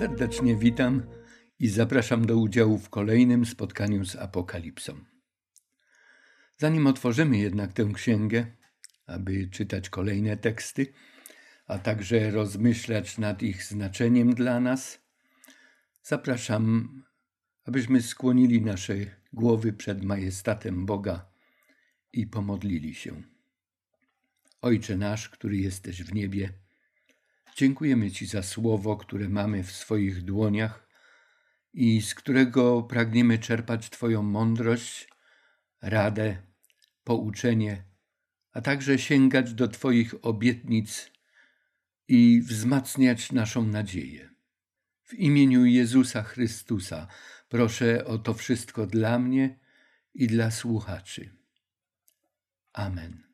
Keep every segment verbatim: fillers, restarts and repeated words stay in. Serdecznie witam i zapraszam do udziału w kolejnym spotkaniu z Apokalipsą. Zanim otworzymy jednak tę księgę, aby czytać kolejne teksty, a także rozmyślać nad ich znaczeniem dla nas, zapraszam, abyśmy skłonili nasze głowy przed majestatem Boga i pomodlili się. Ojcze nasz, który jesteś w niebie, dziękujemy Ci za słowo, które mamy w swoich dłoniach i z którego pragniemy czerpać Twoją mądrość, radę, pouczenie, a także sięgać do Twoich obietnic i wzmacniać naszą nadzieję. W imieniu Jezusa Chrystusa proszę o to wszystko dla mnie i dla słuchaczy. Amen.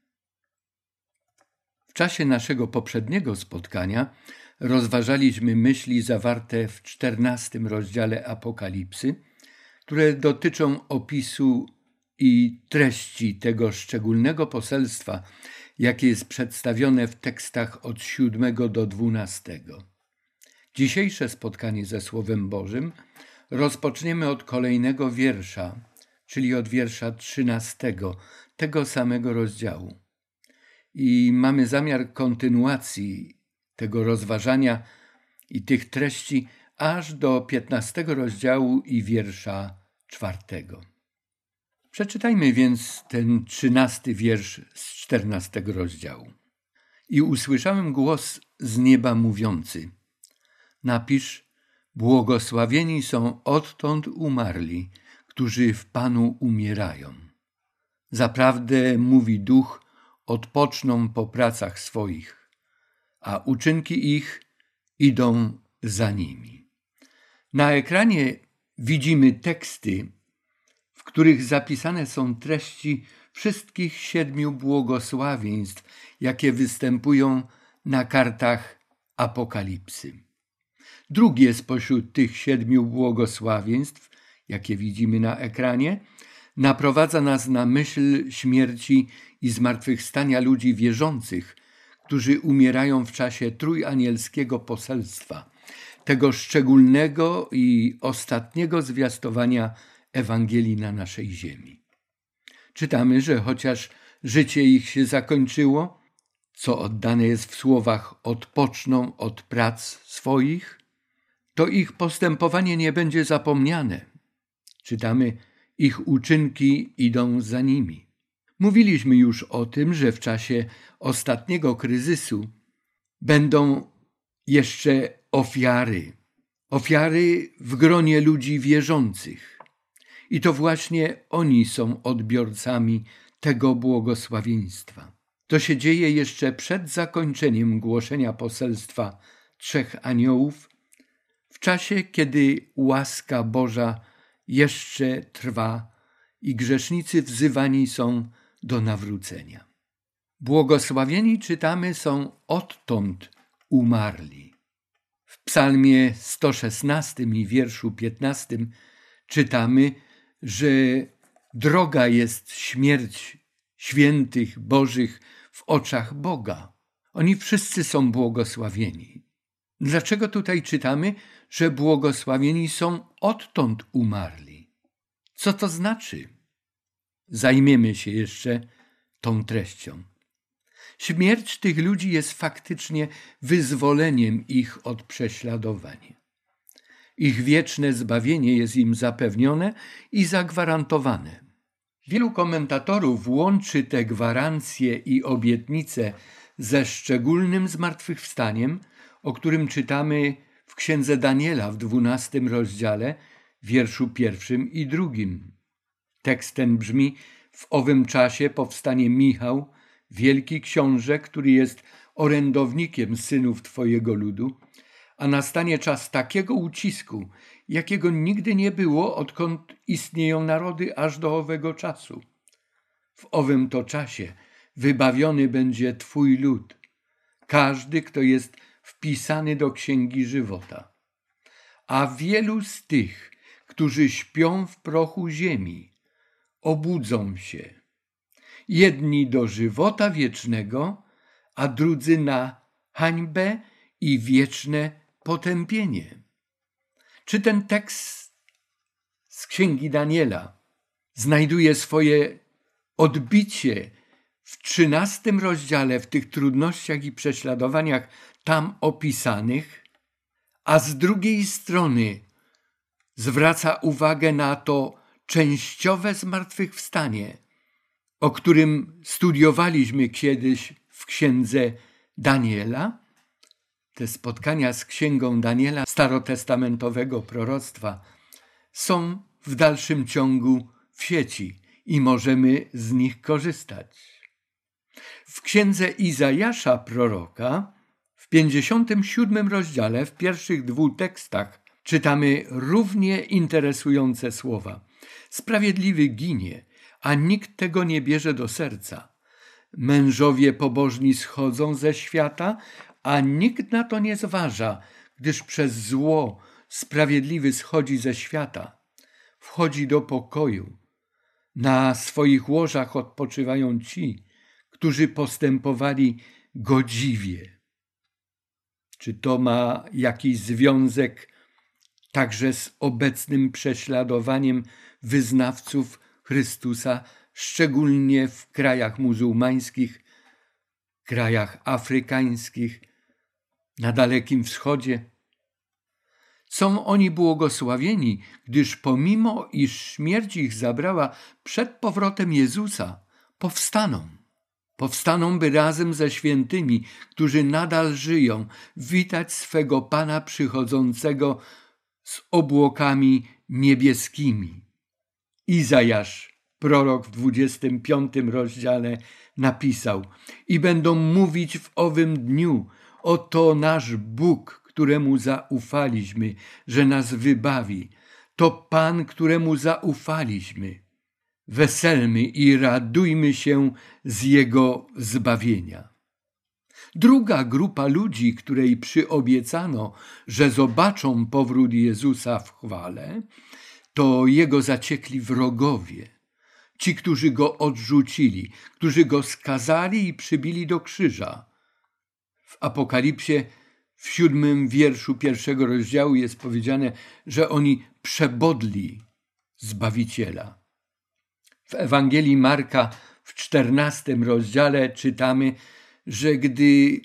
W czasie naszego poprzedniego spotkania rozważaliśmy myśli zawarte w czternastym rozdziale Apokalipsy, które dotyczą opisu i treści tego szczególnego poselstwa, jakie jest przedstawione w tekstach od siódmego do dwunastego. Dzisiejsze spotkanie ze Słowem Bożym rozpoczniemy od kolejnego wiersza, czyli od wiersza trzynastego, tego samego rozdziału. I mamy zamiar kontynuacji tego rozważania i tych treści aż do piętnastego rozdziału i wiersza czwartego. Przeczytajmy więc ten trzynasty wiersz z czternastego rozdziału. I usłyszałem głos z nieba mówiący: napisz, błogosławieni są odtąd umarli, którzy w Panu umierają. Zaprawdę, mówi Duch, odpoczną po pracach swoich, a uczynki ich idą za nimi. Na ekranie widzimy teksty, w których zapisane są treści wszystkich siedmiu błogosławieństw, jakie występują na kartach Apokalipsy. Drugie spośród tych siedmiu błogosławieństw, jakie widzimy na ekranie, naprowadza nas na myśl śmierci i zmartwychwstania ludzi wierzących, którzy umierają w czasie trójanielskiego poselstwa, tego szczególnego i ostatniego zwiastowania Ewangelii na naszej ziemi. Czytamy, że chociaż życie ich się zakończyło, co oddane jest w słowach odpoczną od prac swoich, to ich postępowanie nie będzie zapomniane. Czytamy, ich uczynki idą za nimi. Mówiliśmy już o tym, że w czasie ostatniego kryzysu będą jeszcze ofiary. Ofiary w gronie ludzi wierzących. I to właśnie oni są odbiorcami tego błogosławieństwa. To się dzieje jeszcze przed zakończeniem głoszenia poselstwa trzech aniołów, w czasie, kiedy łaska Boża jeszcze trwa i grzesznicy wzywani są do nawrócenia. Błogosławieni, czytamy, są odtąd umarli. W Psalmie sto szesnastym i wierszu piętnastym czytamy, że droga jest śmierć świętych Bożych w oczach Boga. Oni wszyscy są błogosławieni. Dlaczego tutaj czytamy, że błogosławieni są odtąd umarli? Co to znaczy? Zajmiemy się jeszcze tą treścią. Śmierć tych ludzi jest faktycznie wyzwoleniem ich od prześladowań. Ich wieczne zbawienie jest im zapewnione i zagwarantowane. Wielu komentatorów łączy te gwarancje i obietnice ze szczególnym zmartwychwstaniem, o którym czytamy w Księdze Daniela w dwunastym rozdziale, wierszu pierwszym i drugim. Tekst ten brzmi: w owym czasie powstanie Michał, wielki książę, który jest orędownikiem synów Twojego ludu, a nastanie czas takiego ucisku, jakiego nigdy nie było, odkąd istnieją narody aż do owego czasu. W owym to czasie wybawiony będzie Twój lud, każdy, kto jest wpisany do Księgi Żywota. A wielu z tych, którzy śpią w prochu ziemi, obudzą się. Jedni do żywota wiecznego, a drudzy na hańbę i wieczne potępienie. Czy ten tekst z Księgi Daniela znajduje swoje odbicie w trzynastym rozdziale, w tych trudnościach i prześladowaniach tam opisanych, a z drugiej strony zwraca uwagę na to częściowe zmartwychwstanie, o którym studiowaliśmy kiedyś w Księdze Daniela? Te spotkania z Księgą Daniela, starotestamentowego proroctwa, są w dalszym ciągu w sieci i możemy z nich korzystać. W Księdze Izajasza proroka w pięćdziesiątym siódmym rozdziale, w pierwszych dwóch tekstach, czytamy równie interesujące słowa. Sprawiedliwy ginie, a nikt tego nie bierze do serca. Mężowie pobożni schodzą ze świata, a nikt na to nie zważa, gdyż przez zło sprawiedliwy schodzi ze świata, wchodzi do pokoju. Na swoich łożach odpoczywają ci, którzy postępowali godziwie. Czy to ma jakiś związek także z obecnym prześladowaniem wyznawców Chrystusa, szczególnie w krajach muzułmańskich, krajach afrykańskich, na Dalekim Wschodzie? Są oni błogosławieni, gdyż pomimo iż śmierć ich zabrała, przed powrotem Jezusa powstaną. Powstaną, by razem ze świętymi, którzy nadal żyją, witać swego Pana przychodzącego z obłokami niebieskimi. Izajasz, prorok w dwudziestym piątym rozdziale napisał: i będą mówić w owym dniu, oto nasz Bóg, któremu zaufaliśmy, że nas wybawi. To Pan, któremu zaufaliśmy. Weselmy i radujmy się z Jego zbawienia. Druga grupa ludzi, której przyobiecano, że zobaczą powrót Jezusa w chwale, to Jego zaciekli wrogowie, ci, którzy Go odrzucili, którzy Go skazali i przybili do krzyża. W Apokalipsie w siódmym wierszu pierwszego rozdziału jest powiedziane, że oni przebodli Zbawiciela. W Ewangelii Marka w czternastym rozdziale czytamy, że gdy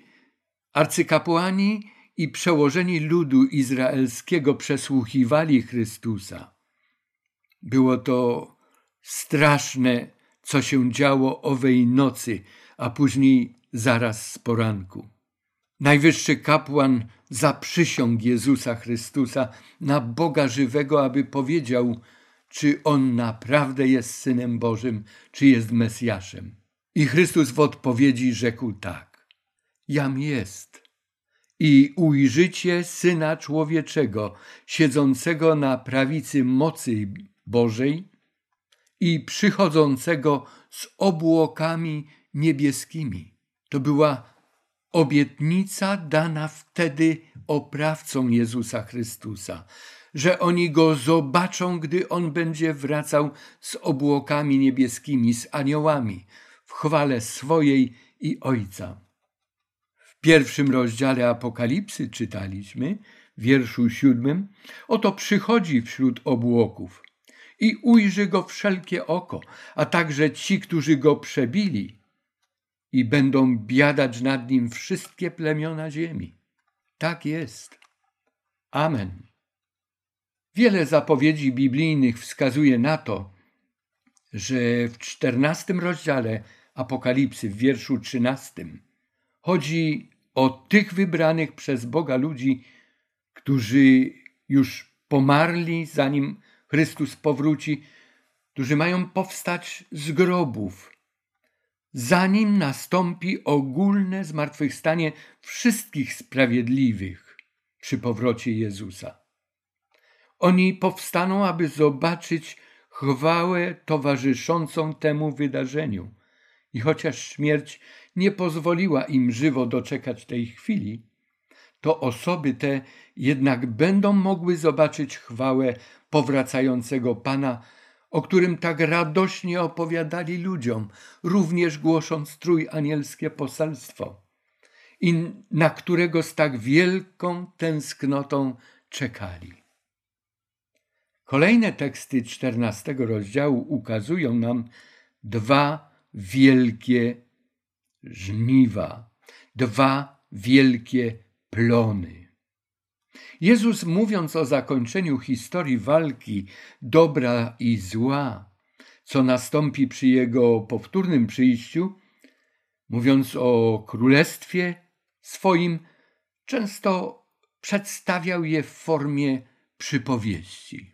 arcykapłani i przełożeni ludu izraelskiego przesłuchiwali Chrystusa, było to straszne, co się działo owej nocy, a później zaraz z poranku. Najwyższy kapłan zaprzysiągł Jezusa Chrystusa na Boga żywego, aby powiedział, czy On naprawdę jest Synem Bożym, czy jest Mesjaszem. I Chrystus w odpowiedzi rzekł tak: jam jest i ujrzycie Syna Człowieczego, siedzącego na prawicy mocy Bożej i przychodzącego z obłokami niebieskimi. To była obietnica dana wtedy oprawcom Jezusa Chrystusa, że oni Go zobaczą, gdy On będzie wracał z obłokami niebieskimi, z aniołami, w chwale swojej i Ojca. W pierwszym rozdziale Apokalipsy czytaliśmy, w wierszu siódmym, oto przychodzi wśród obłoków i ujrzy Go wszelkie oko, a także ci, którzy Go przebili, i będą biadać nad Nim wszystkie plemiona ziemi. Tak jest. Amen. Wiele zapowiedzi biblijnych wskazuje na to, że w czternastym rozdziale Apokalipsy, w wierszu trzynastym, chodzi o tych wybranych przez Boga ludzi, którzy już pomarli, zanim Chrystus powróci, którzy mają powstać z grobów, zanim nastąpi ogólne zmartwychwstanie wszystkich sprawiedliwych przy powrocie Jezusa. Oni powstaną, aby zobaczyć chwałę towarzyszącą temu wydarzeniu. I chociaż śmierć nie pozwoliła im żywo doczekać tej chwili, to osoby te jednak będą mogły zobaczyć chwałę powracającego Pana, o którym tak radośnie opowiadali ludziom, również głosząc trójanielskie poselstwo, i na którego z tak wielką tęsknotą czekali. Kolejne teksty czternastego rozdziału ukazują nam dwa wielkie żniwa, dwa wielkie plony. Jezus, mówiąc o zakończeniu historii walki dobra i zła, co nastąpi przy Jego powtórnym przyjściu, mówiąc o królestwie swoim, często przedstawiał je w formie przypowieści.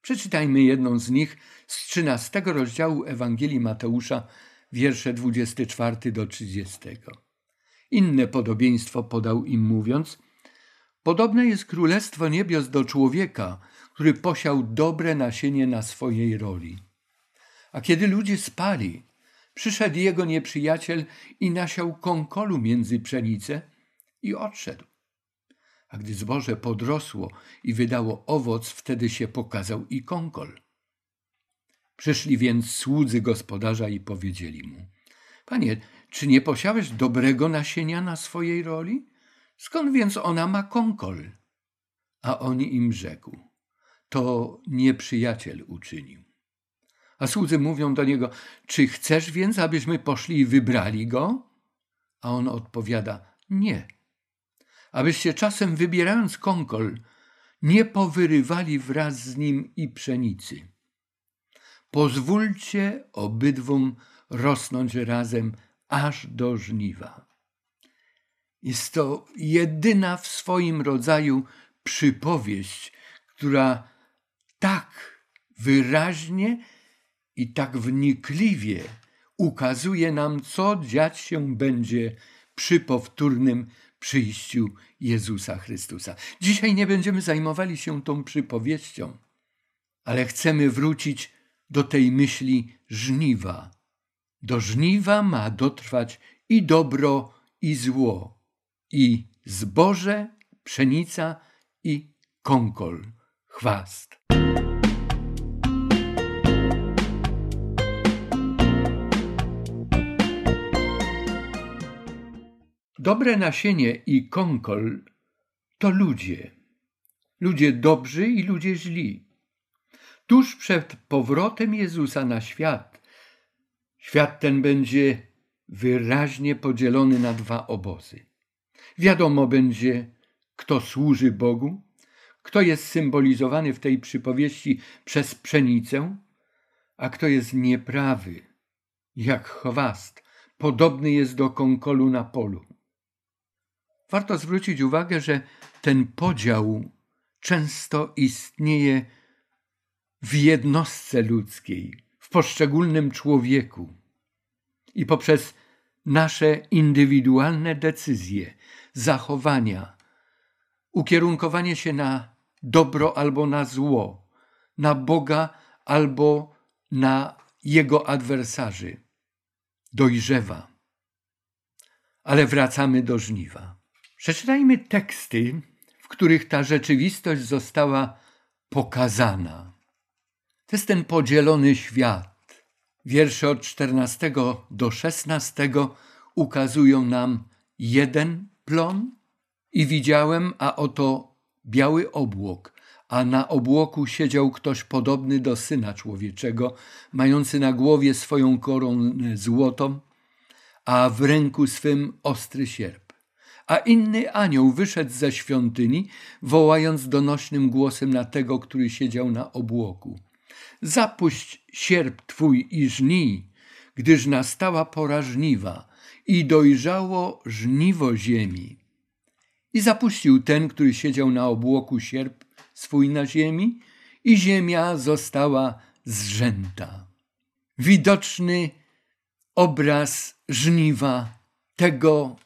Przeczytajmy jedną z nich z trzynastego rozdziału Ewangelii Mateusza, wiersze dwudziesty czwarty do trzydziestego. Inne podobieństwo podał im, mówiąc: podobne jest królestwo niebios do człowieka, który posiał dobre nasienie na swojej roli. A kiedy ludzie spali, przyszedł jego nieprzyjaciel i nasiał kąkolu między pszenicę i odszedł. A gdy zboże podrosło i wydało owoc, wtedy się pokazał i kąkol. Przyszli więc słudzy gospodarza i powiedzieli mu: panie, czy nie posiałeś dobrego nasienia na swojej roli? Skąd więc ona ma kąkol? A on im rzekł: to nieprzyjaciel uczynił. A słudzy mówią do niego: czy chcesz więc, abyśmy poszli i wybrali go? A on odpowiada: nie. Abyście czasem, wybierając kąkol, nie powyrywali wraz z nim i pszenicy. Pozwólcie obydwom rosnąć razem aż do żniwa. Jest to jedyna w swoim rodzaju przypowieść, która tak wyraźnie i tak wnikliwie ukazuje nam, co dziać się będzie przy powtórnym przyjściu Jezusa Chrystusa. Dzisiaj nie będziemy zajmowali się tą przypowieścią, ale chcemy wrócić do tej myśli żniwa. Do żniwa ma dotrwać i dobro, i zło, i zboże, pszenica i kąkol, chwast. Dobre nasienie i kąkol to ludzie. Ludzie dobrzy i ludzie źli. Tuż przed powrotem Jezusa na świat, świat ten będzie wyraźnie podzielony na dwa obozy. Wiadomo będzie, kto służy Bogu, kto jest symbolizowany w tej przypowieści przez pszenicę, a kto jest nieprawy, jak chwast, podobny jest do kąkolu na polu. Warto zwrócić uwagę, że ten podział często istnieje w jednostce ludzkiej, w poszczególnym człowieku. I poprzez nasze indywidualne decyzje, zachowania, ukierunkowanie się na dobro albo na zło, na Boga albo na Jego adwersarzy, dojrzewa. Ale wracamy do żniwa. Przeczytajmy teksty, w których ta rzeczywistość została pokazana. To jest ten podzielony świat. Wiersze od czternastego do szesnastego ukazują nam jeden plon. I widziałem, a oto biały obłok, a na obłoku siedział ktoś podobny do Syna Człowieczego, mający na głowie swoją koronę złotą, a w ręku swym ostry sierp. A inny anioł wyszedł ze świątyni, wołając donośnym głosem na tego, który siedział na obłoku: zapuść sierp twój i żnij, gdyż nastała pora żniwa i dojrzało żniwo ziemi. I zapuścił ten, który siedział na obłoku, sierp swój na ziemi, i ziemia została zrzęta. Widoczny obraz żniwa, tego,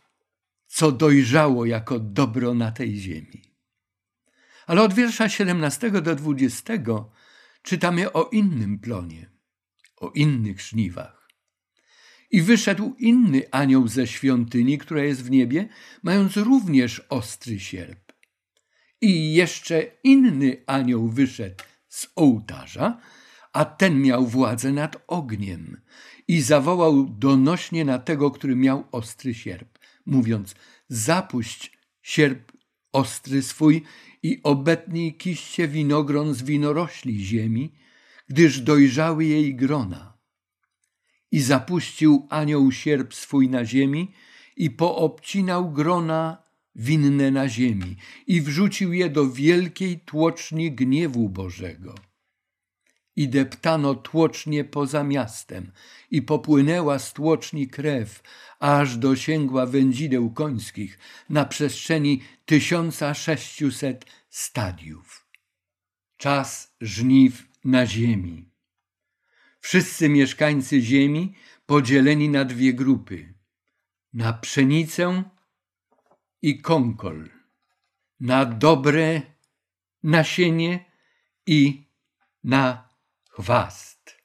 co dojrzało jako dobro na tej ziemi. Ale od wiersza siedemnastego do dwudziestego czytamy o innym plonie, o innych żniwach. I wyszedł inny anioł ze świątyni, która jest w niebie, mając również ostry sierp. I jeszcze inny anioł wyszedł z ołtarza, a ten miał władzę nad ogniem i zawołał donośnie na tego, który miał ostry sierp, mówiąc: zapuść sierp ostry swój i obetnij kiście winogron z winorośli ziemi, gdyż dojrzały jej grona. I zapuścił anioł sierp swój na ziemi i poobcinał grona winne na ziemi i wrzucił je do wielkiej tłoczni gniewu Bożego. I deptano tłocznie poza miastem i popłynęła z tłoczni krew, aż dosięgła wędzideł końskich na przestrzeni tysiąca sześciuset stadiów. Czas żniw na ziemi. Wszyscy mieszkańcy ziemi podzieleni na dwie grupy, na pszenicę i kąkol, na dobre nasienie i na chwast.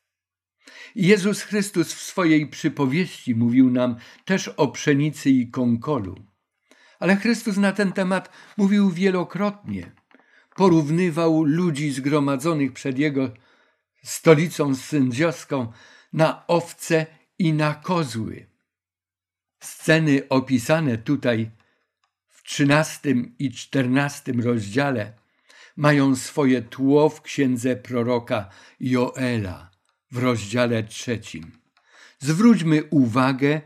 Jezus Chrystus w swojej przypowieści mówił nam też o pszenicy i kąkolu, ale Chrystus na ten temat mówił wielokrotnie. Porównywał ludzi zgromadzonych przed Jego stolicą sędziowską na owce i na kozły. Sceny opisane tutaj w trzynastym i czternastym rozdziale mają swoje tło w księdze proroka Joela w rozdziale trzecim. Zwróćmy uwagę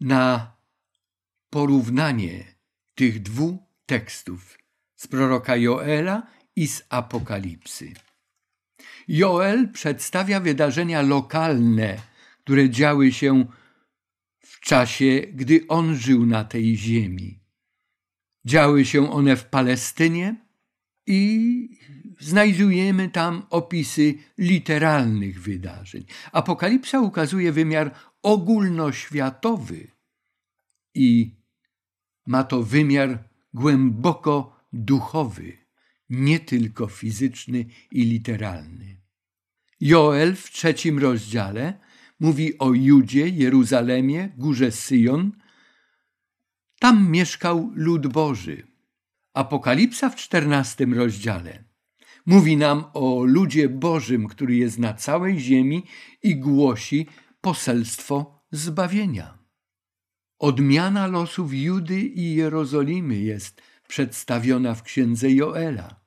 na porównanie tych dwóch tekstów z proroka Joela i z Apokalipsy. Joel przedstawia wydarzenia lokalne, które działy się w czasie, gdy on żył na tej ziemi. Działy się one w Palestynie, i znajdujemy tam opisy literalnych wydarzeń. Apokalipsa ukazuje wymiar ogólnoświatowy i ma to wymiar głęboko duchowy, nie tylko fizyczny i literalny. Joel w trzecim rozdziale mówi o Judzie, Jeruzalemie, Górze Syjon. Tam mieszkał lud Boży. Apokalipsa w czternastym rozdziale mówi nam o ludzie Bożym, który jest na całej ziemi i głosi poselstwo zbawienia. Odmiana losów Judy i Jerozolimy jest przedstawiona w księdze Joela,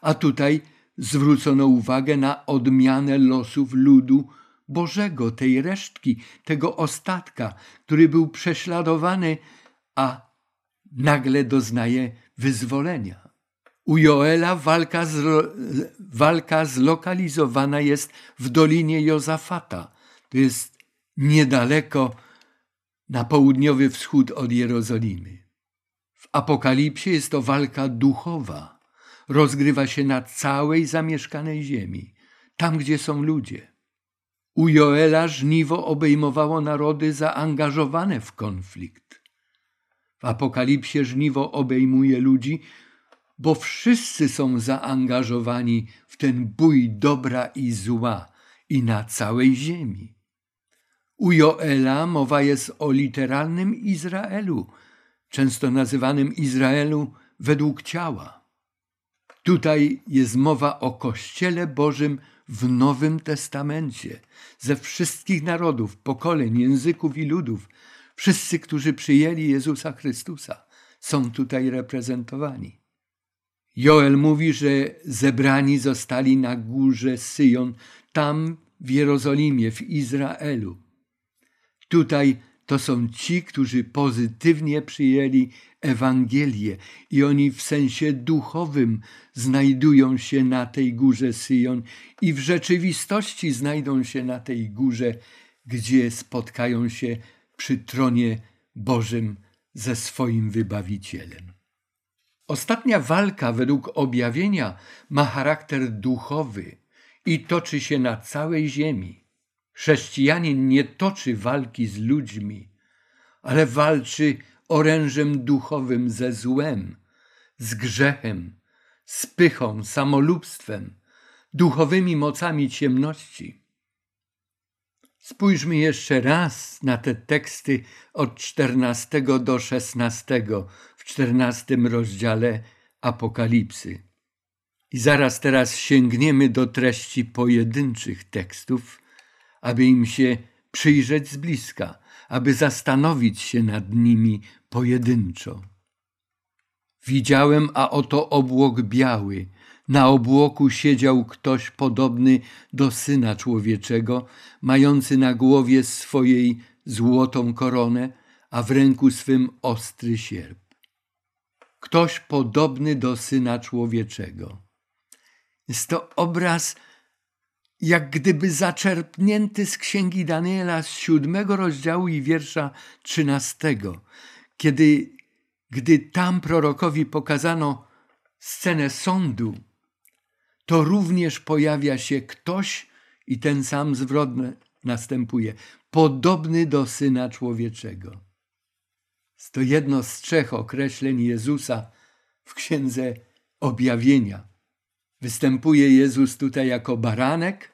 a tutaj zwrócono uwagę na odmianę losów ludu Bożego, tej resztki, tego ostatka, który był prześladowany, a nagle doznaje wyzwolenia. U Joela walka, zlo, walka zlokalizowana jest w Dolinie Jozafata. To jest niedaleko na południowy wschód od Jerozolimy. W Apokalipsie jest to walka duchowa. Rozgrywa się na całej zamieszkanej ziemi, tam gdzie są ludzie. U Joela żniwo obejmowało narody zaangażowane w konflikt. W Apokalipsie żniwo obejmuje ludzi, bo wszyscy są zaangażowani w ten bój dobra i zła i na całej ziemi. U Joela mowa jest o literalnym Izraelu, często nazywanym Izraelu według ciała. Tutaj jest mowa o Kościele Bożym w Nowym Testamencie, ze wszystkich narodów, pokoleń, języków i ludów. Wszyscy, którzy przyjęli Jezusa Chrystusa, są tutaj reprezentowani. Joel mówi, że zebrani zostali na górze Syjon, tam w Jerozolimie, w Izraelu. Tutaj to są ci, którzy pozytywnie przyjęli Ewangelię i oni w sensie duchowym znajdują się na tej górze Syjon i w rzeczywistości znajdą się na tej górze, gdzie spotkają się przy tronie Bożym ze swoim Wybawicielem. Ostatnia walka według objawienia ma charakter duchowy i toczy się na całej ziemi. Chrześcijanin nie toczy walki z ludźmi, ale walczy orężem duchowym ze złem, z grzechem, z pychą, samolubstwem, duchowymi mocami ciemności. Spójrzmy jeszcze raz na te teksty od czternastego do szesnastego w czternastym rozdziale Apokalipsy. I zaraz teraz sięgniemy do treści pojedynczych tekstów, aby im się przyjrzeć z bliska, aby zastanowić się nad nimi pojedynczo. Widziałem, a oto obłok biały. Na obłoku siedział ktoś podobny do Syna Człowieczego, mający na głowie swojej złotą koronę, a w ręku swym ostry sierp. Ktoś podobny do Syna Człowieczego. Jest to obraz jak gdyby zaczerpnięty z Księgi Daniela z siódmego rozdziału i wiersza trzynastego, kiedy gdy tam prorokowi pokazano scenę sądu, to również pojawia się ktoś i ten sam zwrot następuje, podobny do Syna Człowieczego. Jest to jedno z trzech określeń Jezusa w Księdze Objawienia. Występuje Jezus tutaj jako baranek,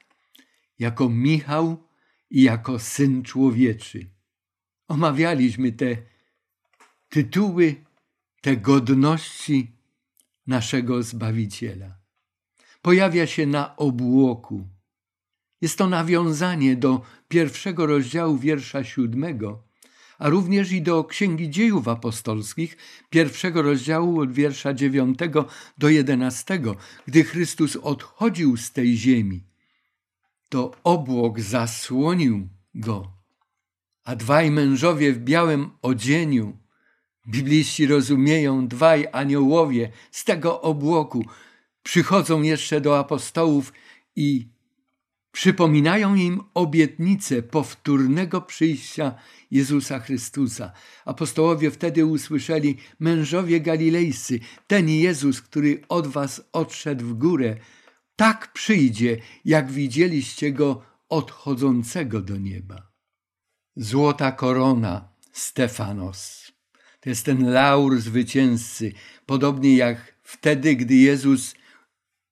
jako Michał i jako Syn Człowieczy. Omawialiśmy te tytuły, te godności naszego Zbawiciela. Pojawia się na obłoku. Jest to nawiązanie do pierwszego rozdziału wiersza siódmego, a również i do Księgi Dziejów Apostolskich, pierwszego rozdziału od wiersza dziewiątego do jedenastego, gdy Chrystus odchodził z tej ziemi, to obłok zasłonił go, a dwaj mężowie w białym odzieniu, bibliści rozumieją, dwaj aniołowie z tego obłoku, przychodzą jeszcze do apostołów i przypominają im obietnicę powtórnego przyjścia Jezusa Chrystusa. Apostołowie wtedy usłyszeli: mężowie galilejscy, ten Jezus, który od was odszedł w górę, tak przyjdzie, jak widzieliście go odchodzącego do nieba. Złota korona, Stefanos. To jest ten laur zwycięzcy, podobnie jak wtedy, gdy Jezus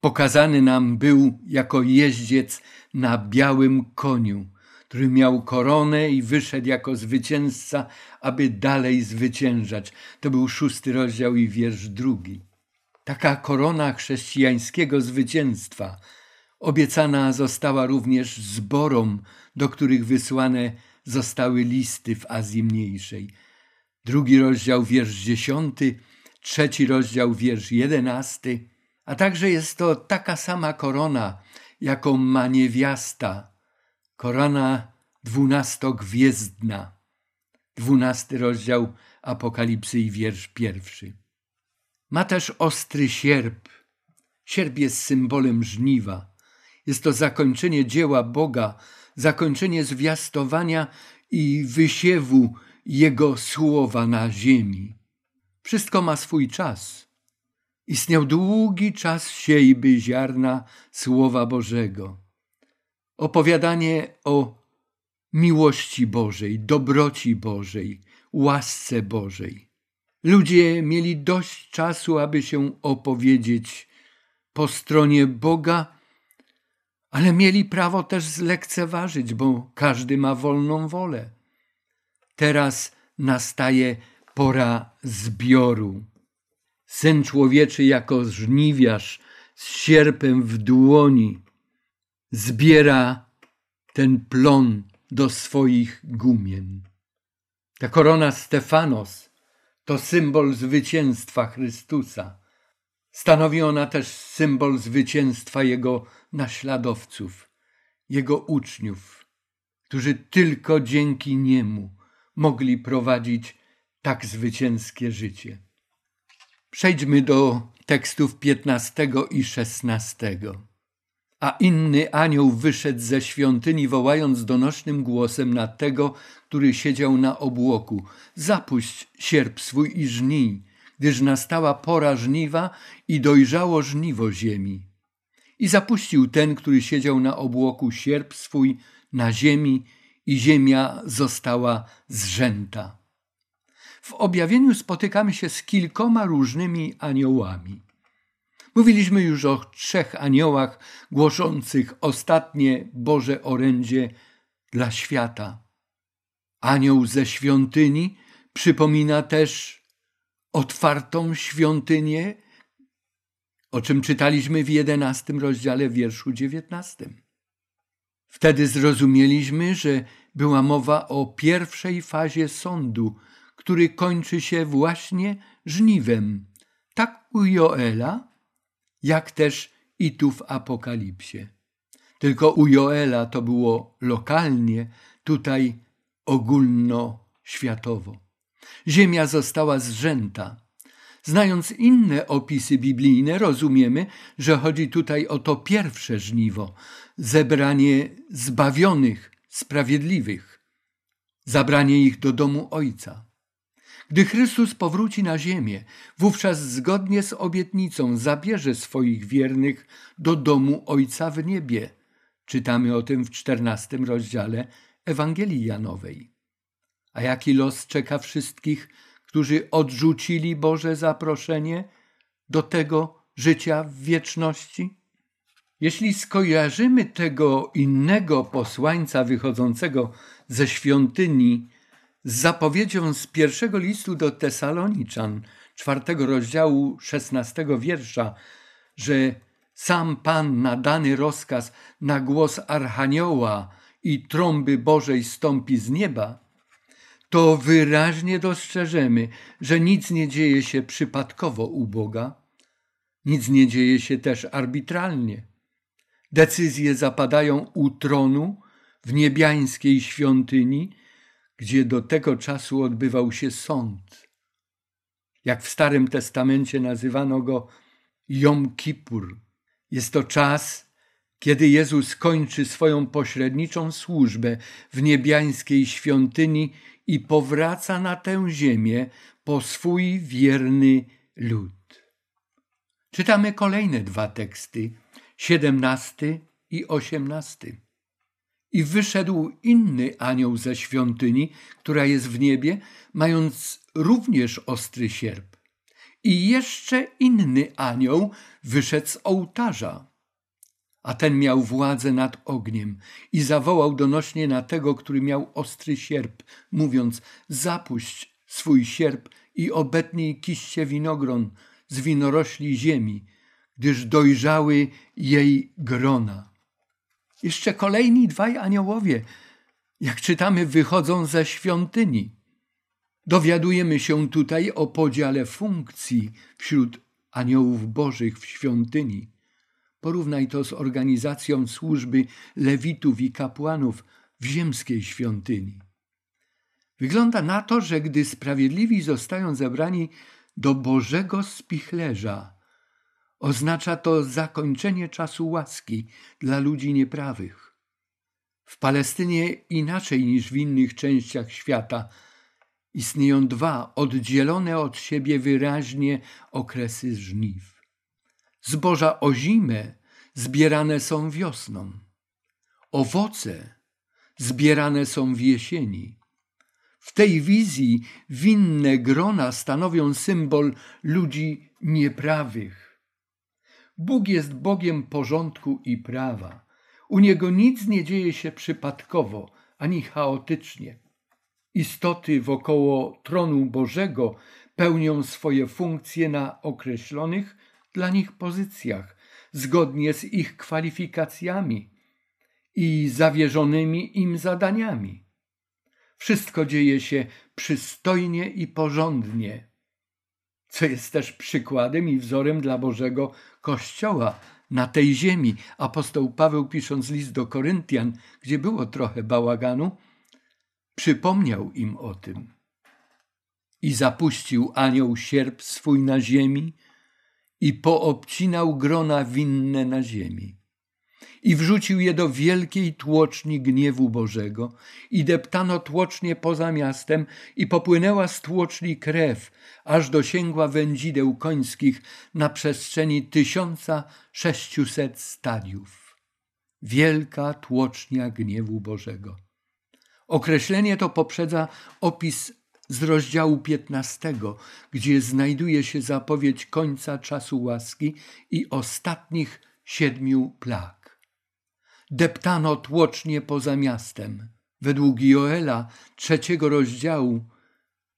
pokazany nam był jako jeździec na białym koniu, który miał koronę i wyszedł jako zwycięzca, aby dalej zwyciężać. To był szósty rozdział i wiersz drugi. Taka korona chrześcijańskiego zwycięstwa obiecana została również zborom, do których wysłane zostały listy w Azji Mniejszej. Drugi rozdział, wiersz dziesiąty, trzeci rozdział, wiersz jedenasty, a także jest to taka sama korona, jaką ma niewiasta, korona dwunastogwiezdna, dwunasty rozdział Apokalipsy i wiersz pierwszy. Ma też ostry sierp. Sierp jest symbolem żniwa. Jest to zakończenie dzieła Boga, zakończenie zwiastowania i wysiewu Jego słowa na ziemi. Wszystko ma swój czas. Istniał długi czas siejby ziarna Słowa Bożego. Opowiadanie o miłości Bożej, dobroci Bożej, łasce Bożej. Ludzie mieli dość czasu, aby się opowiedzieć po stronie Boga, ale mieli prawo też zlekceważyć, bo każdy ma wolną wolę. Teraz nastaje pora zbioru. Syn Człowieczy jako żniwiarz z sierpem w dłoni zbiera ten plon do swoich gumien. Ta korona Stefanos to symbol zwycięstwa Chrystusa. Stanowi ona też symbol zwycięstwa Jego naśladowców, Jego uczniów, którzy tylko dzięki Niemu mogli prowadzić tak zwycięskie życie. Przejdźmy do tekstów piętnastego i szesnastego. A inny anioł wyszedł ze świątyni, wołając donośnym głosem na tego, który siedział na obłoku. Zapuść sierp swój i żnij, gdyż nastała pora żniwa i dojrzało żniwo ziemi. I zapuścił ten, który siedział na obłoku, sierp swój na ziemi i ziemia została zrzęta. W objawieniu spotykamy się z kilkoma różnymi aniołami. Mówiliśmy już o trzech aniołach głoszących ostatnie Boże orędzie dla świata. Anioł ze świątyni przypomina też otwartą świątynię, o czym czytaliśmy w jedenastym rozdziale wierszu dziewiętnastym. Wtedy zrozumieliśmy, że była mowa o pierwszej fazie sądu, który kończy się właśnie żniwem, tak u Joela, jak też i tu w Apokalipsie. Tylko u Joela to było lokalnie, tutaj ogólnoświatowo. Ziemia została zrzęta. Znając inne opisy biblijne, rozumiemy, że chodzi tutaj o to pierwsze żniwo, zebranie zbawionych, sprawiedliwych, zabranie ich do domu Ojca. Gdy Chrystus powróci na ziemię, wówczas zgodnie z obietnicą zabierze swoich wiernych do domu Ojca w niebie. Czytamy o tym w czternastym rozdziale Ewangelii Janowej. A jaki los czeka wszystkich, którzy odrzucili Boże zaproszenie do tego życia w wieczności? Jeśli skojarzymy tego innego posłańca wychodzącego ze świątyni z zapowiedzią z pierwszego listu do Tesaloniczan, czwartego rozdziału, szesnastego wiersza, że sam Pan na dany rozkaz na głos archanioła i trąby Bożej stąpi z nieba, to wyraźnie dostrzeżemy, że nic nie dzieje się przypadkowo u Boga, nic nie dzieje się też arbitralnie. Decyzje zapadają u tronu w niebiańskiej świątyni, gdzie do tego czasu odbywał się sąd. Jak w Starym Testamencie nazywano go Jom Kipur. Jest to czas, kiedy Jezus kończy swoją pośredniczą służbę w niebiańskiej świątyni i powraca na tę ziemię po swój wierny lud. Czytamy kolejne dwa teksty, siedemnasty i osiemnasty. I wyszedł inny anioł ze świątyni, która jest w niebie, mając również ostry sierp. I jeszcze inny anioł wyszedł z ołtarza, a ten miał władzę nad ogniem i zawołał donośnie na tego, który miał ostry sierp, mówiąc: zapuść swój sierp i obetnij kiście winogron z winorośli ziemi, gdyż dojrzały jej grona. Jeszcze kolejni dwaj aniołowie, jak czytamy, wychodzą ze świątyni. Dowiadujemy się tutaj o podziale funkcji wśród aniołów bożych w świątyni. Porównaj to z organizacją służby lewitów i kapłanów w ziemskiej świątyni. Wygląda na to, że gdy sprawiedliwi zostają zebrani do Bożego spichlerza, oznacza to zakończenie czasu łaski dla ludzi nieprawych. W Palestynie inaczej niż w innych częściach świata istnieją dwa oddzielone od siebie wyraźnie okresy żniw. Zboża ozime zbierane są wiosną, owoce zbierane są w jesieni. W tej wizji winne grona stanowią symbol ludzi nieprawych. Bóg jest Bogiem porządku i prawa. U Niego nic nie dzieje się przypadkowo ani chaotycznie. Istoty wokoło tronu Bożego pełnią swoje funkcje na określonych dla nich pozycjach, zgodnie z ich kwalifikacjami i zawierzonymi im zadaniami. Wszystko dzieje się przystojnie i porządnie, co jest też przykładem i wzorem dla Bożego Kościoła na tej ziemi. Apostoł Paweł, pisząc list do Koryntian, gdzie było trochę bałaganu, przypomniał im o tym. I zapuścił anioł sierp swój na ziemi, i poobcinał grona winne na ziemi. I wrzucił je do wielkiej tłoczni gniewu Bożego. I deptano tłocznie poza miastem. I popłynęła z tłoczni krew, aż dosięgła wędzideł końskich na przestrzeni tysiąca sześciuset stadiów. Wielka tłocznia gniewu Bożego. Określenie to poprzedza opis z rozdziału piętnastego, gdzie znajduje się zapowiedź końca czasu łaski i ostatnich siedmiu plag. Deptano tłocznie poza miastem. Według Joela, trzeciego rozdziału,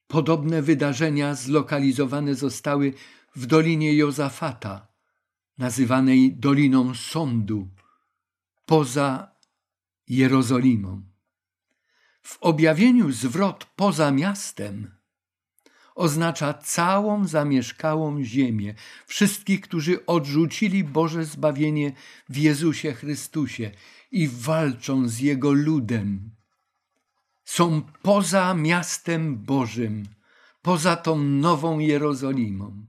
podobne wydarzenia zlokalizowane zostały w Dolinie Jozafata, nazywanej Doliną Sądu, poza Jerozolimą. W objawieniu zwrot poza miastem oznacza całą zamieszkałą ziemię, wszystkich, którzy odrzucili Boże zbawienie w Jezusie Chrystusie i walczą z Jego ludem. Są poza miastem Bożym, poza tą nową Jerozolimą.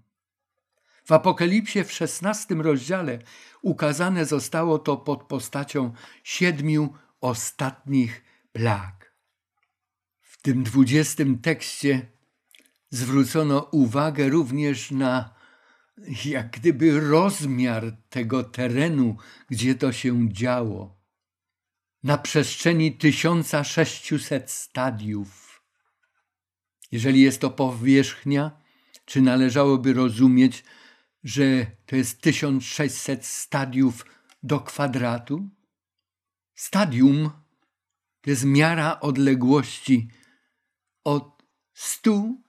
W Apokalipsie w szesnastym rozdziale ukazane zostało to pod postacią siedmiu ostatnich plag. W tym dwudziestym tekście zwrócono uwagę również na jak gdyby rozmiar tego terenu, gdzie to się działo. Na przestrzeni tysiąca sześciuset stadiów. Jeżeli jest to powierzchnia, czy należałoby rozumieć, że to jest tysiąc sześćset stadiów do kwadratu? Stadium to jest miara odległości od stu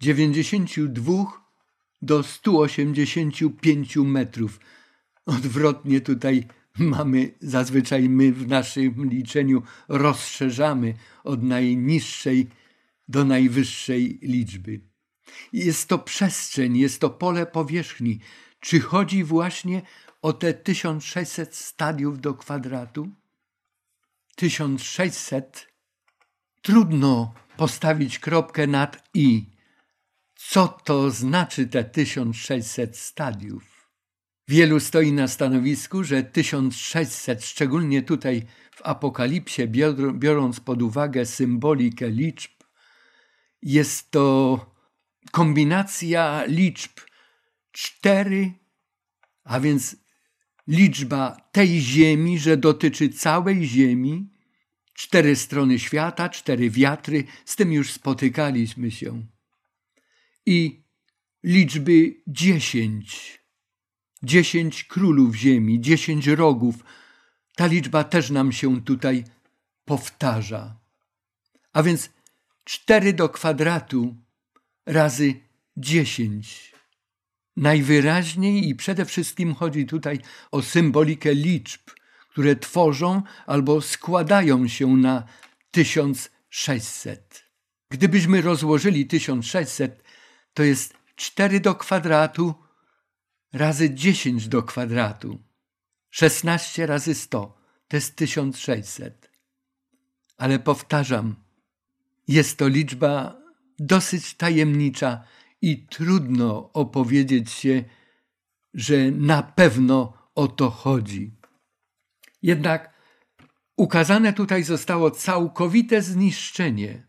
dziewięćdziesięciu dwóch do stu osiemdziesięciu pięciu metrów. Odwrotnie tutaj mamy, zazwyczaj my w naszym liczeniu rozszerzamy od najniższej do najwyższej liczby. Jest to przestrzeń, jest to pole powierzchni. Czy chodzi właśnie o te tysiąc sześćset stadiów do kwadratu? tysiąc sześćset. Trudno postawić kropkę nad i. Co to znaczy te tysiąc sześćset stadiów? Wielu stoi na stanowisku, że tysiąc sześćset, szczególnie tutaj w Apokalipsie, biorąc pod uwagę symbolikę liczb, jest to kombinacja liczb cztery, a więc liczba tej ziemi, że dotyczy całej ziemi, cztery strony świata, cztery wiatry, z tym już spotykaliśmy się. I liczby dziesięć, dziesięć królów ziemi, dziesięć rogów. Ta liczba też nam się tutaj powtarza. A więc cztery do kwadratu razy dziesięć. Najwyraźniej i przede wszystkim chodzi tutaj o symbolikę liczb, które tworzą albo składają się na tysiąc sześćset. Gdybyśmy rozłożyli tysiąc sześćset, to jest cztery do kwadratu razy dziesięć do kwadratu. szesnaście razy sto to jest tysiąc sześćset. Ale powtarzam, jest to liczba dosyć tajemnicza i trudno opowiedzieć się, że na pewno o to chodzi. Jednak ukazane tutaj zostało całkowite zniszczenie,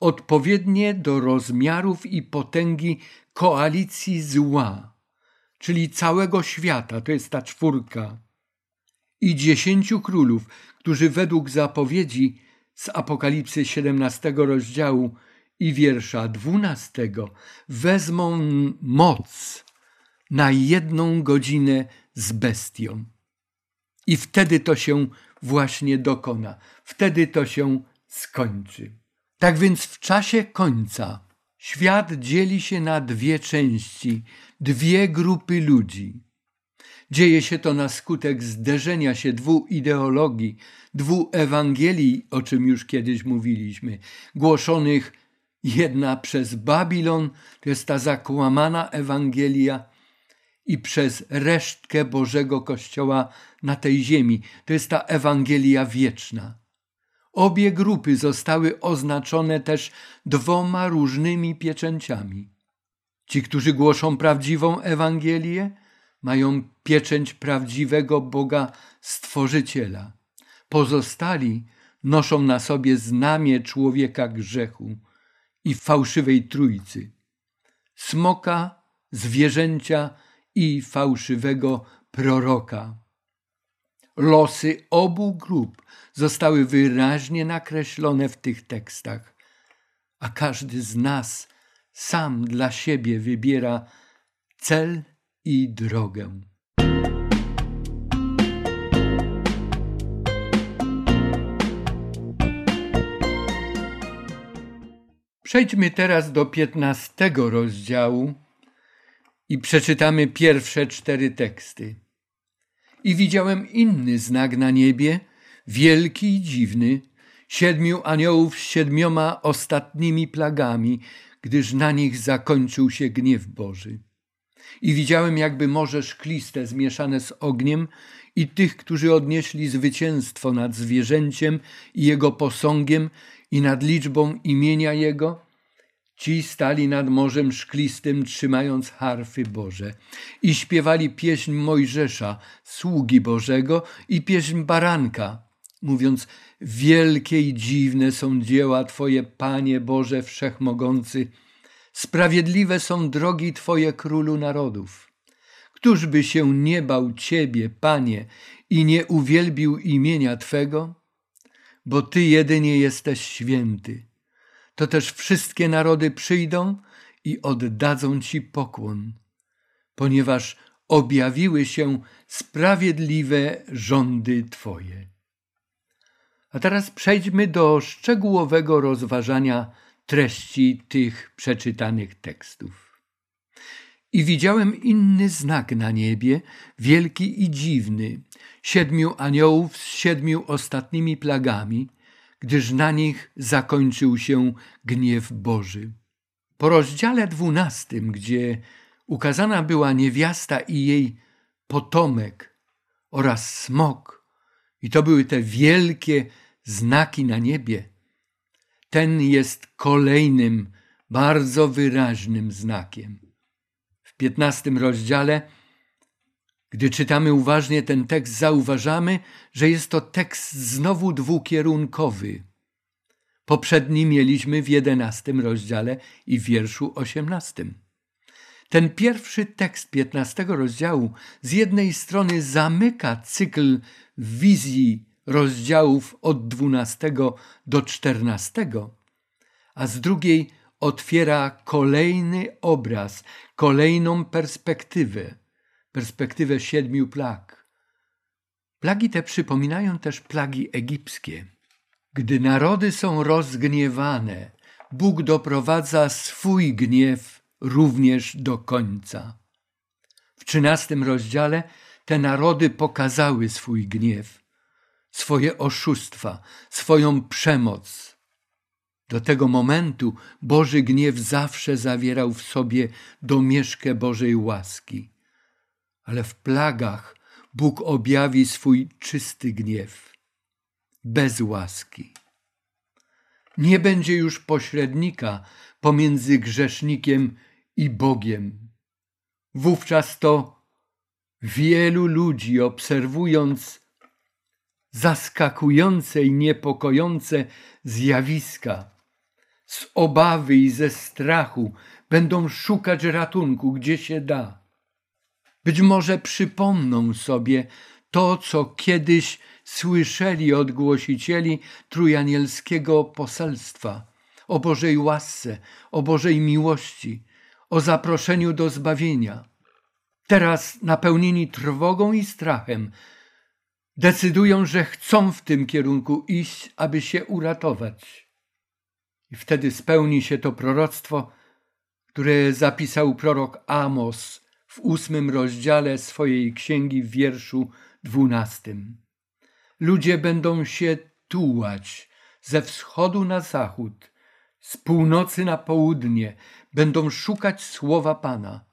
odpowiednie do rozmiarów i potęgi koalicji zła, czyli całego świata, to jest ta czwórka, i dziesięciu królów, którzy według zapowiedzi z Apokalipsy siedemnastego rozdziału i wiersza dwunastego wezmą moc na jedną godzinę z bestią. I wtedy to się właśnie dokona, wtedy to się skończy. Tak więc w czasie końca świat dzieli się na dwie części, dwie grupy ludzi. Dzieje się to na skutek zderzenia się dwóch ideologii, dwóch Ewangelii, o czym już kiedyś mówiliśmy, głoszonych jedna przez Babilon, to jest ta zakłamana Ewangelia, i przez resztkę Bożego Kościoła na tej ziemi, to jest ta Ewangelia wieczna. Obie grupy zostały oznaczone też dwoma różnymi pieczęciami. Ci, którzy głoszą prawdziwą Ewangelię, mają pieczęć prawdziwego Boga Stworzyciela. Pozostali noszą na sobie znamię człowieka grzechu i fałszywej trójcy, smoka, zwierzęcia i fałszywego proroka. Losy obu grup zostały wyraźnie nakreślone w tych tekstach, a każdy z nas sam dla siebie wybiera cel i drogę. Przejdźmy teraz do piętnastego rozdziału i przeczytamy pierwsze cztery teksty. I widziałem inny znak na niebie, wielki i dziwny, siedmiu aniołów z siedmioma ostatnimi plagami, gdyż na nich zakończył się gniew Boży. I widziałem jakby morze szkliste zmieszane z ogniem i tych, którzy odnieśli zwycięstwo nad zwierzęciem i jego posągiem i nad liczbą imienia jego. Ci stali nad morzem szklistym, trzymając harfy Boże i śpiewali pieśń Mojżesza, sługi Bożego i pieśń Baranka, mówiąc: wielkie i dziwne są dzieła Twoje, Panie Boże Wszechmogący, sprawiedliwe są drogi Twoje, Królu Narodów. Któż by się nie bał Ciebie, Panie, i nie uwielbił imienia Twego? Bo Ty jedynie jesteś święty. To też wszystkie narody przyjdą i oddadzą Ci pokłon, ponieważ objawiły się sprawiedliwe rządy Twoje. A teraz przejdźmy do szczegółowego rozważania treści tych przeczytanych tekstów. I widziałem inny znak na niebie, wielki i dziwny, siedmiu aniołów z siedmiu ostatnimi plagami, gdyż na nich zakończył się gniew Boży. Po rozdziale dwunastym, gdzie ukazana była niewiasta i jej potomek oraz smok, i to były te wielkie znaki na niebie, ten jest kolejnym, bardzo wyraźnym znakiem. W piętnastym rozdziale, gdy czytamy uważnie ten tekst, zauważamy, że jest to tekst znowu dwukierunkowy. Poprzedni mieliśmy w jedenastym rozdziale i w wierszu osiemnastym. Ten pierwszy tekst piętnastego rozdziału z jednej strony zamyka cykl wizji rozdziałów od dwunastego do czternastego, a z drugiej otwiera kolejny obraz, kolejną perspektywę, perspektywę siedmiu plag. Plagi te przypominają też plagi egipskie. Gdy narody są rozgniewane, Bóg doprowadza swój gniew również do końca. W trzynastym rozdziale te narody pokazały swój gniew, swoje oszustwa, swoją przemoc. Do tego momentu Boży gniew zawsze zawierał w sobie domieszkę Bożej łaski. Ale w plagach Bóg objawi swój czysty gniew, bez łaski. Nie będzie już pośrednika pomiędzy grzesznikiem i Bogiem. Wówczas to wielu ludzi, obserwując zaskakujące i niepokojące zjawiska, z obawy i ze strachu będą szukać ratunku, gdzie się da. Być może przypomną sobie to, co kiedyś słyszeli od głosicieli trójanielskiego poselstwa o Bożej łasce, o Bożej miłości, o zaproszeniu do zbawienia. Teraz, napełnieni trwogą i strachem, decydują, że chcą w tym kierunku iść, aby się uratować. I wtedy spełni się to proroctwo, które zapisał prorok Amos w ósmym rozdziale swojej księgi w wierszu dwunastym. Ludzie będą się tułać ze wschodu na zachód, z północy na południe, będą szukać słowa Pana,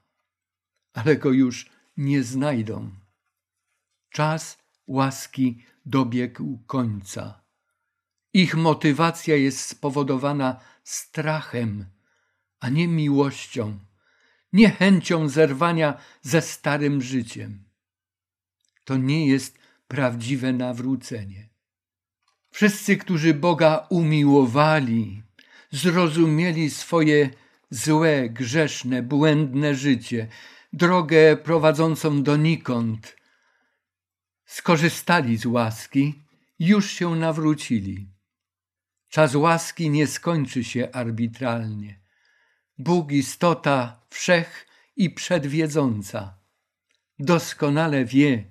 ale go już nie znajdą. Czas łaski dobiegł końca. Ich motywacja jest spowodowana strachem, a nie miłością, nie chęcią zerwania ze starym życiem. To nie jest prawdziwe nawrócenie. Wszyscy, którzy Boga umiłowali, zrozumieli swoje złe, grzeszne, błędne życie, drogę prowadzącą donikąd, skorzystali z łaski, już się nawrócili. Czas łaski nie skończy się arbitralnie. Bóg, istota wszech i przedwiedząca, doskonale wie,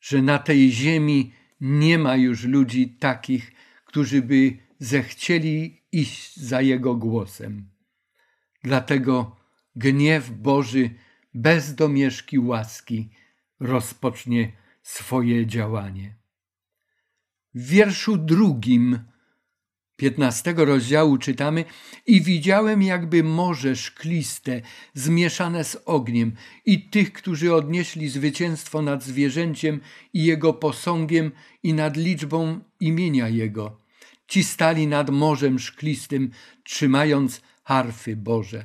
że na tej ziemi nie ma już ludzi takich, którzy by zechcieli iść za Jego głosem. Dlatego gniew Boży bez domieszki łaski rozpocznie swoje działanie. W wierszu drugim piętnastego rozdziału czytamy: i widziałem jakby morze szkliste, zmieszane z ogniem, i tych, którzy odnieśli zwycięstwo nad zwierzęciem i jego posągiem i nad liczbą imienia jego. Ci stali nad morzem szklistym, trzymając harfy Boże.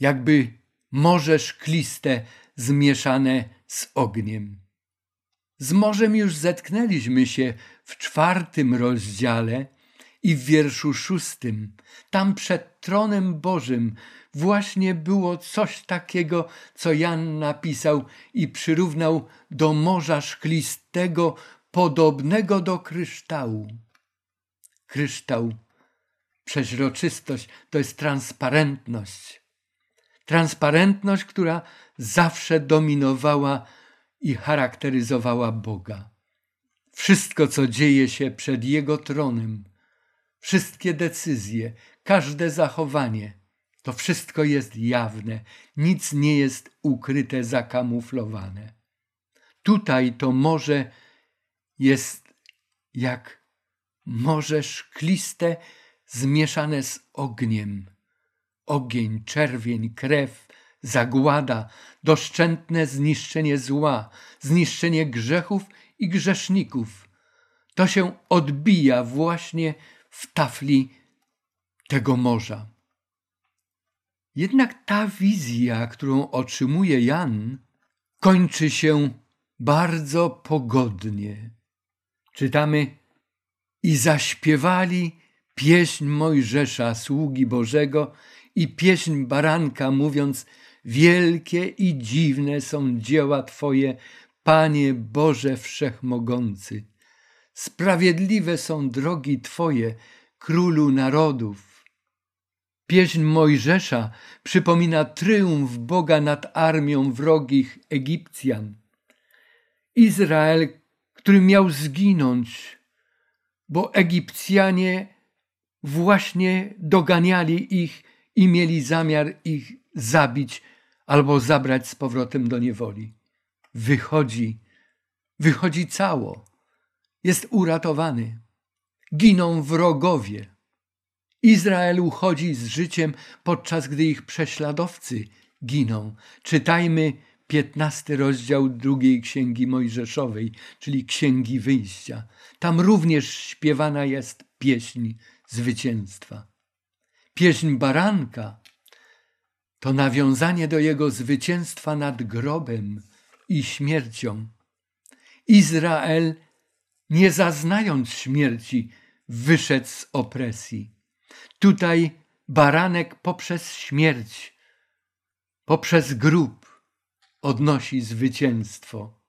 Jakby morze szkliste, zmieszane z ogniem. Z morzem już zetknęliśmy się w czwartym rozdziale i w wierszu szóstym. Tam przed tronem Bożym właśnie było coś takiego, co Jan napisał i przyrównał do morza szklistego, podobnego do kryształu. Kryształ, przeźroczystość, to jest transparentność. Transparentność, która zawsze dominowała i charakteryzowała Boga. Wszystko, co dzieje się przed Jego tronem, wszystkie decyzje, każde zachowanie, to wszystko jest jawne. Nic nie jest ukryte, zakamuflowane. Tutaj to morze jest jak morze szkliste, zmieszane z ogniem. Ogień, czerwień, krew, zagłada, doszczętne zniszczenie zła, zniszczenie grzechów i grzeszników. To się odbija właśnie w tafli tego morza. Jednak ta wizja, którą otrzymuje Jan, kończy się bardzo pogodnie. Czytamy: i zaśpiewali pieśń Mojżesza, sługi Bożego, i pieśń baranka, mówiąc: wielkie i dziwne są dzieła Twoje, Panie Boże Wszechmogący. Sprawiedliwe są drogi Twoje, Królu Narodów. Pieśń Mojżesza przypomina tryumf Boga nad armią wrogich Egipcjan. Izrael, który miał zginąć, bo Egipcjanie właśnie doganiali ich i mieli zamiar ich zabić albo zabrać z powrotem do niewoli. Wychodzi, wychodzi cało, jest uratowany. Giną wrogowie. Izrael uchodzi z życiem, podczas gdy ich prześladowcy giną. Czytajmy piętnasty rozdział drugiej Księgi Mojżeszowej, czyli Księgi Wyjścia. Tam również śpiewana jest pieśń zwycięstwa. Pieśń baranka to nawiązanie do jego zwycięstwa nad grobem i śmiercią. Izrael, nie zaznając śmierci, wyszedł z opresji. Tutaj baranek poprzez śmierć, poprzez grób odnosi zwycięstwo.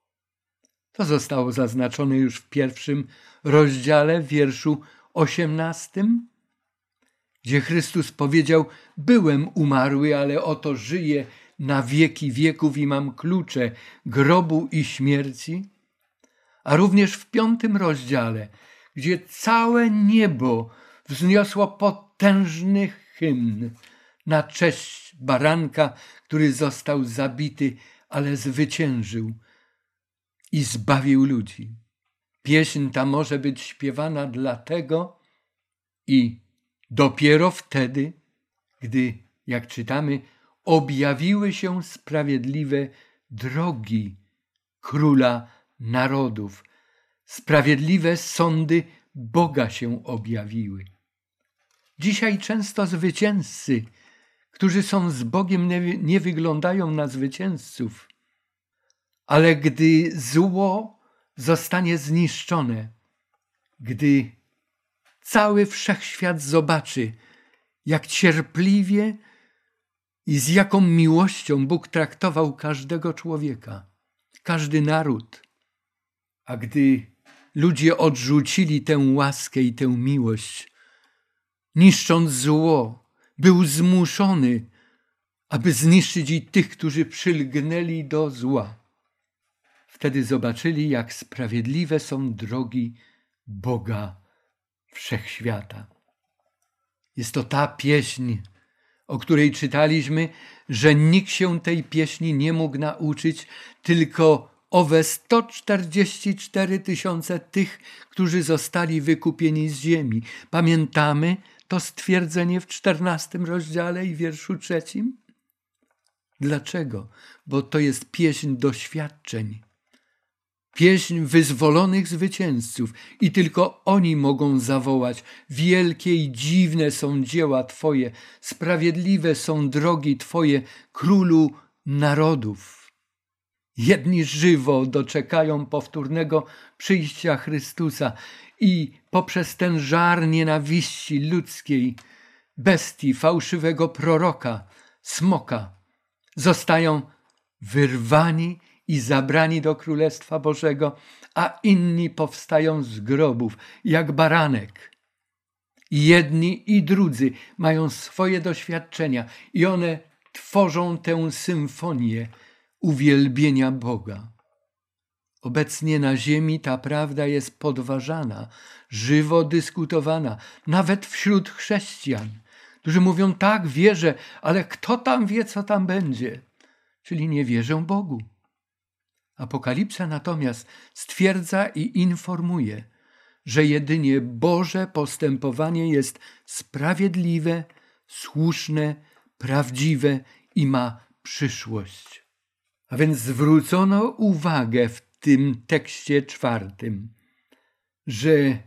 To zostało zaznaczone już w pierwszym rozdziale, w wierszu osiemnastym. Gdzie Chrystus powiedział: byłem umarły, ale oto żyję na wieki wieków i mam klucze grobu i śmierci. A również w piątym rozdziale, gdzie całe niebo wzniosło potężny hymn na cześć baranka, który został zabity, ale zwyciężył i zbawił ludzi. Pieśń ta może być śpiewana dlatego i dopiero wtedy, gdy, jak czytamy, objawiły się sprawiedliwe drogi Króla Narodów. Sprawiedliwe sądy Boga się objawiły. Dzisiaj często zwycięzcy, którzy są z Bogiem, nie, nie wyglądają na zwycięzców, ale gdy zło zostanie zniszczone, gdy cały wszechświat zobaczy, jak cierpliwie i z jaką miłością Bóg traktował każdego człowieka, każdy naród. A gdy ludzie odrzucili tę łaskę i tę miłość, niszcząc zło, był zmuszony, aby zniszczyć i tych, którzy przylgnęli do zła. Wtedy zobaczyli, jak sprawiedliwe są drogi Boga Wszechświata. Jest to ta pieśń, o której czytaliśmy, że nikt się tej pieśni nie mógł nauczyć, tylko owe sto czterdzieści cztery tysiące tych, którzy zostali wykupieni z ziemi. Pamiętamy to stwierdzenie w czternastym rozdziale i wierszu trzecim? Dlaczego? Bo to jest pieśń doświadczeń. Pieśń wyzwolonych zwycięzców i tylko oni mogą zawołać: wielkie i dziwne są dzieła Twoje, sprawiedliwe są drogi Twoje, Królu narodów. Jedni żywo doczekają powtórnego przyjścia Chrystusa i poprzez ten żar nienawiści ludzkiej, bestii, fałszywego proroka, smoka, zostają wyrwani i zabrani do Królestwa Bożego, a inni powstają z grobów, jak baranek. Jedni i drudzy mają swoje doświadczenia i one tworzą tę symfonię uwielbienia Boga. Obecnie na ziemi ta prawda jest podważana, żywo dyskutowana, nawet wśród chrześcijan, którzy mówią: tak, wierzę, ale kto tam wie, co tam będzie? Czyli nie wierzę Bogu. Apokalipsa natomiast stwierdza i informuje, że jedynie Boże postępowanie jest sprawiedliwe, słuszne, prawdziwe i ma przyszłość. A więc zwrócono uwagę w tym tekście czwartym, że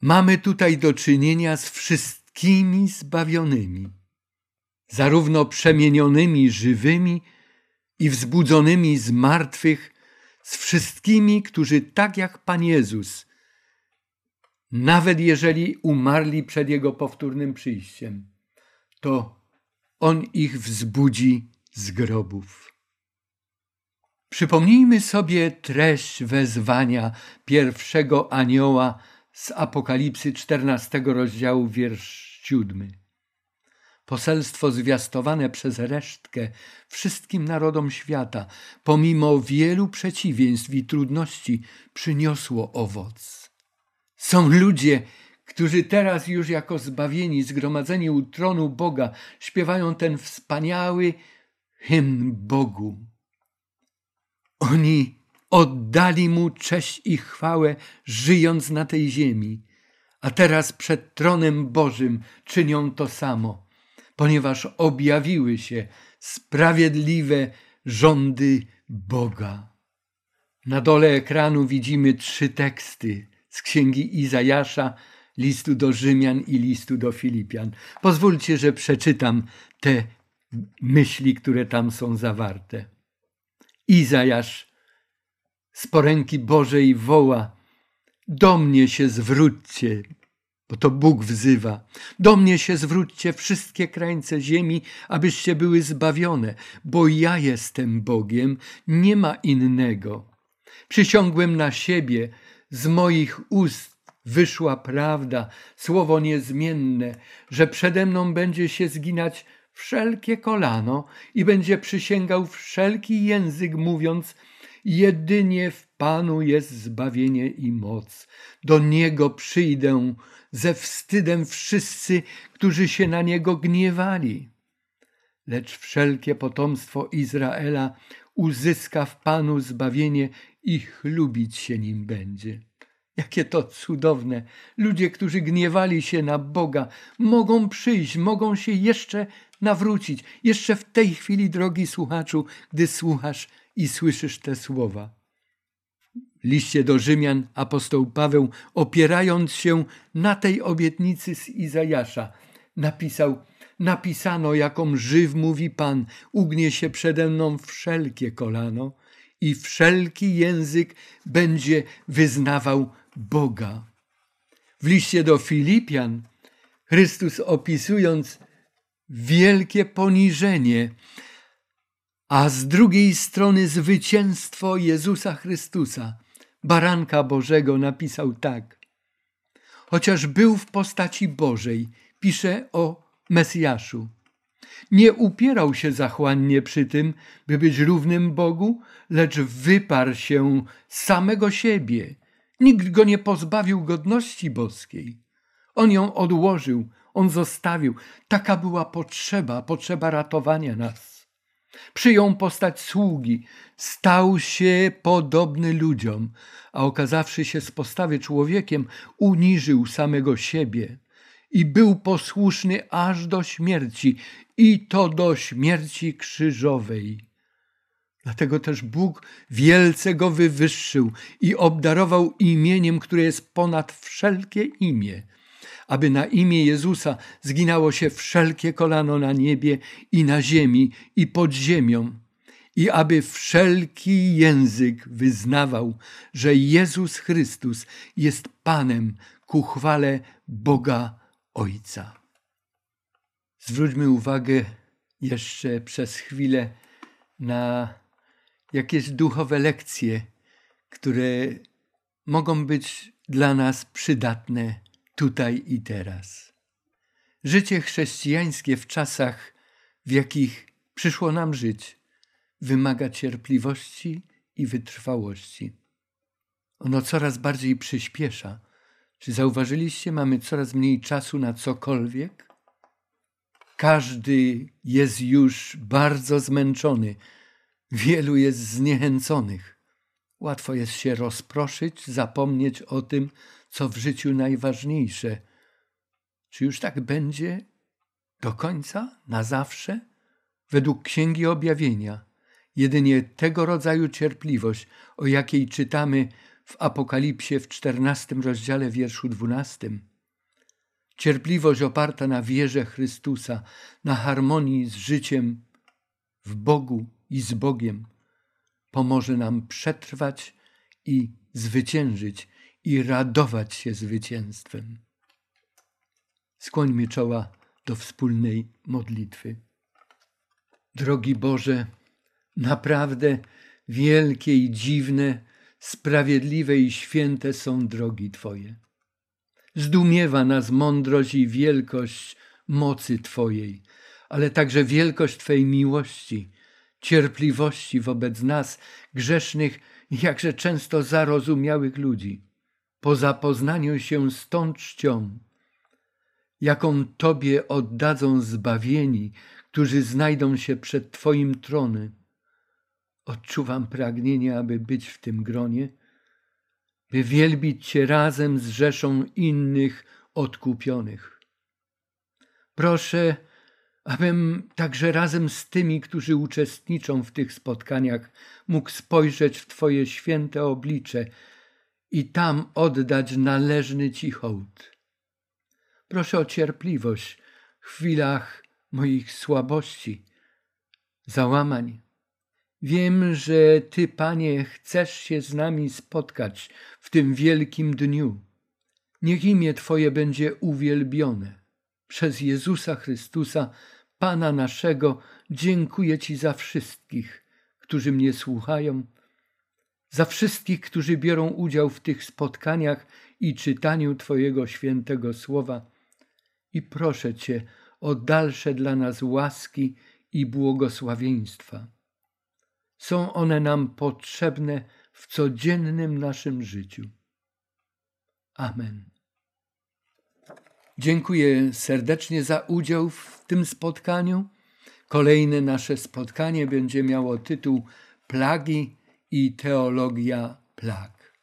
mamy tutaj do czynienia z wszystkimi zbawionymi, zarówno przemienionymi żywymi, i wzbudzonymi z martwych, z wszystkimi, którzy tak jak Pan Jezus, nawet jeżeli umarli przed Jego powtórnym przyjściem, to On ich wzbudzi z grobów. Przypomnijmy sobie treść wezwania pierwszego anioła z Apokalipsy czternastego rozdziału, wiersz siódmy. Poselstwo zwiastowane przez resztkę wszystkim narodom świata, pomimo wielu przeciwieństw i trudności, przyniosło owoc. Są ludzie, którzy teraz już jako zbawieni, zgromadzeni u tronu Boga, śpiewają ten wspaniały hymn Bogu. Oni oddali Mu cześć i chwałę, żyjąc na tej ziemi, a teraz przed tronem Bożym czynią to samo, ponieważ objawiły się sprawiedliwe rządy Boga. Na dole ekranu widzimy trzy teksty z Księgi Izajasza, Listu do Rzymian i Listu do Filipian. Pozwólcie, że przeczytam te myśli, które tam są zawarte. Izajasz z poręki Bożej woła: do mnie się zwróćcie, bo to Bóg wzywa. Do mnie się zwróćcie, wszystkie krańce ziemi, abyście były zbawione, bo ja jestem Bogiem, nie ma innego. Przysiągłem na siebie, z moich ust wyszła prawda, słowo niezmienne, że przede mną będzie się zginać wszelkie kolano i będzie przysięgał wszelki język, mówiąc: jedynie w Panu jest zbawienie i moc. Do Niego przyjdę ze wstydem wszyscy, którzy się na Niego gniewali. Lecz wszelkie potomstwo Izraela uzyska w Panu zbawienie i chlubić się Nim będzie. Jakie to cudowne! Ludzie, którzy gniewali się na Boga, mogą przyjść, mogą się jeszcze nawrócić. Jeszcze w tej chwili, drogi słuchaczu, gdy słuchasz i słyszysz te słowa. W liście do Rzymian apostoł Paweł, opierając się na tej obietnicy z Izajasza, napisał: napisano, jakom żyw mówi Pan, ugnie się przede mną wszelkie kolano i wszelki język będzie wyznawał Boga. W liście do Filipian Chrystus, opisując wielkie poniżenie, a z drugiej strony zwycięstwo Jezusa Chrystusa, Baranka Bożego, napisał tak: chociaż był w postaci Bożej, pisze o Mesjaszu, nie upierał się zachłannie przy tym, by być równym Bogu, lecz wyparł się samego siebie. Nikt go nie pozbawił godności boskiej. On ją odłożył, on zostawił. Taka była potrzeba, potrzeba ratowania nas. Przyjął postać sługi, stał się podobny ludziom, a okazawszy się z postawy człowiekiem, uniżył samego siebie i był posłuszny aż do śmierci, i to do śmierci krzyżowej. Dlatego też Bóg wielce go wywyższył i obdarował imieniem, które jest ponad wszelkie imię, aby na imię Jezusa zginało się wszelkie kolano na niebie i na ziemi i pod ziemią, i aby wszelki język wyznawał, że Jezus Chrystus jest Panem ku chwale Boga Ojca. Zwróćmy uwagę jeszcze przez chwilę na jakieś duchowe lekcje, które mogą być dla nas przydatne tutaj i teraz. Życie chrześcijańskie w czasach, w jakich przyszło nam żyć, wymaga cierpliwości i wytrwałości. Ono coraz bardziej przyspiesza. Czy zauważyliście, mamy coraz mniej czasu na cokolwiek? Każdy jest już bardzo zmęczony. Wielu jest zniechęconych. Łatwo jest się rozproszyć, zapomnieć o tym, co w życiu najważniejsze. Czy już tak będzie do końca, na zawsze? Według Księgi Objawienia jedynie tego rodzaju cierpliwość, o jakiej czytamy w Apokalipsie w czternastym rozdziale wierszu dwunastym. Cierpliwość oparta na wierze Chrystusa, na harmonii z życiem w Bogu i z Bogiem, pomoże nam przetrwać i zwyciężyć, i radować się zwycięstwem. Skłońmy czoła do wspólnej modlitwy. Drogi Boże, naprawdę wielkie i dziwne, sprawiedliwe i święte są drogi Twoje. Zdumiewa nas mądrość i wielkość mocy Twojej, ale także wielkość Twej miłości, cierpliwości wobec nas, grzesznych, jakże często zarozumiałych ludzi. Po zapoznaniu się z tą czcią, jaką Tobie oddadzą zbawieni, którzy znajdą się przed Twoim tronem, odczuwam pragnienie, aby być w tym gronie, by wielbić Cię razem z rzeszą innych odkupionych. Proszę, abym także razem z tymi, którzy uczestniczą w tych spotkaniach, mógł spojrzeć w Twoje święte oblicze i tam oddać należny Ci hołd. Proszę o cierpliwość w chwilach moich słabości, załamań. Wiem, że Ty, Panie, chcesz się z nami spotkać w tym wielkim dniu. Niech imię Twoje będzie uwielbione. Przez Jezusa Chrystusa, Pana naszego, dziękuję Ci za wszystkich, którzy mnie słuchają, za wszystkich, którzy biorą udział w tych spotkaniach i czytaniu Twojego świętego słowa, i proszę Cię o dalsze dla nas łaski i błogosławieństwa. Są one nam potrzebne w codziennym naszym życiu. Amen. Dziękuję serdecznie za udział w tym spotkaniu. Kolejne nasze spotkanie będzie miało tytuł Plagi i teologia plag.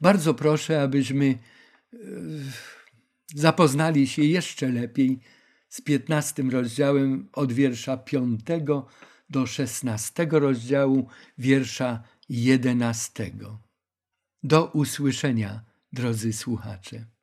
Bardzo proszę, abyśmy zapoznali się jeszcze lepiej z piętnastym rozdziałem od wiersza piątego do szesnastego rozdziału wiersza jedenastego. Do usłyszenia, drodzy słuchacze.